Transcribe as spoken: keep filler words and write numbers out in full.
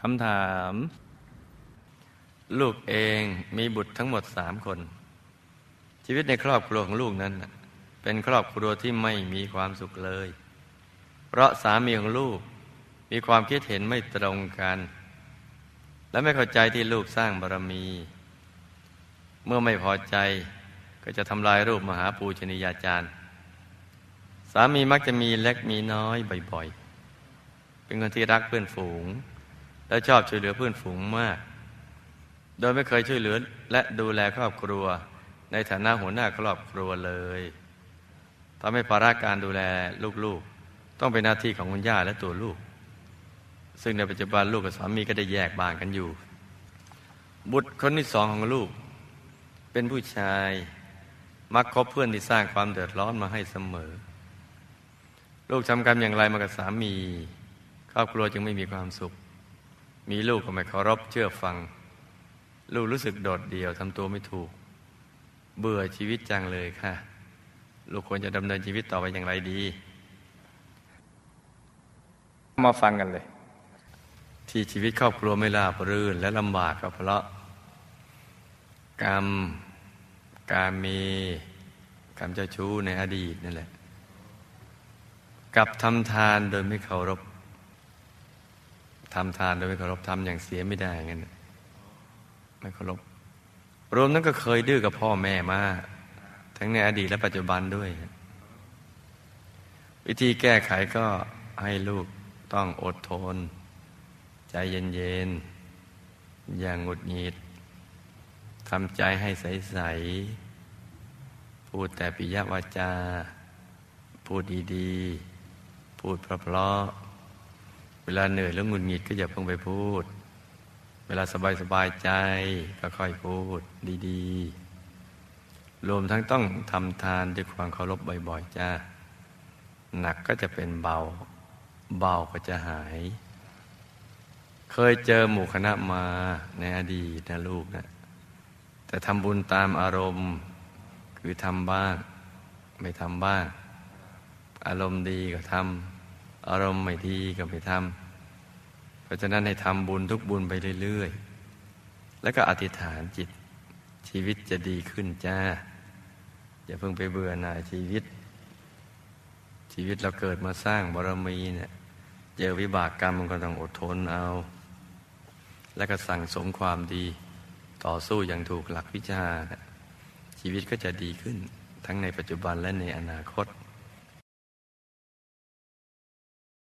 คำถามลูกเองมีบุตรทั้งหมดสามคนชีวิตในครอบครัวของลูกนั้นเป็นครอบครัวที่ไม่มีความสุขเลยเพราะสามีของลูกมีความคิดเห็นไม่ตรงกันและไม่เข้าใจที่ลูกสร้างบารมีเมื่อไม่พอใจก็จะทำลายรูปมหาปูชนียาจารย์สามีมักจะมีเล็กมีน้อยบ่อยๆเป็นคนที่รักเพื่อนฝูงและชอบช่วยเหลือเพื่อนฝูงมากโดยไม่เคยช่วยเหลือและดูแลครอบครัวในฐานะหัวหน้าครอบครัวเลยทำให้ภาระการดูแลลูกๆต้องเป็นหน้าที่ของคุณย่าและตัวลูกซึ่งในปัจจุบันลูกกับสามีก็ได้แยกบ้านกันอยู่บุตรคนที่สองของลูกเป็นผู้ชายมักคบเพื่อนที่สร้างความเดือดร้อนมาให้เสมอลูกทำกรรมอย่างไรมากับสามีครอบครัวจึงไม่มีความสุขมีลูกก็ไม่เคารพเชื่อฟังลูกรู้สึกโดดเดี่ยวทำตัวไม่ถูกเบื่อชีวิตจังเลยค่ะลูกควรจะดำเนินชีวิตต่อไปอย่างไรดีมาฟังกันเลยที่ชีวิตครอบครัวไม่ราบรื่นและลำบากก็เพราะกรรมกาเมกรรมเจ้าชู้ในอดีตนั่นแหละกับทำทานโดยไม่เคารพทำทานโดยไม่เคารพทำอย่างเสียไม่ได้งั้นไม่เคารพรวมนั้นก็เคยดื้อกับพ่อแม่มาทั้งในอดีตและปัจจุบันด้วยวิธีแก้ไขก็ให้ลูกต้องอดทนใจเย็นๆอย่างหงุดหงิดทำใจให้ใสๆพูดแต่ปิยวาจาพูดดีๆพูดเพราะๆเวลาเหนื่อยแล้วหงุดหงิดก็อย่าเพิ่งไปพูดเวลาสบายๆใจก็ค่อยพูดดีๆรวมทั้งต้องทำทานด้วยความเคารพบ่อยๆจ้าหนักก็จะเป็นเบาเบาก็จะหายเคยเจอหมู่คณะมาในอดีตนะลูกนะแต่ทำบุญตามอารมณ์คือทำบ้างไม่ทำบ้างอารมณ์ดีก็ทำอารมณ์ไม่ดีก็ไม่ทำเพราะฉะนั้นให้ทำบุญทุกบุญไปเรื่อยๆแล้วก็อธิษฐานจิตชีวิตจะดีขึ้นจ้าอย่าเพิ่งไปเบื่อหน่ายชีวิตชีวิตเราเกิดมาสร้างบารมีเนี่ยเจอวิบากกรรมมันก็ต้องอดทนเอาแล้วก็สั่งสมความดีต่อสู้อย่างถูกหลักวิชาชีวิตก็จะดีขึ้นทั้งในปัจจุบันและในอนาคต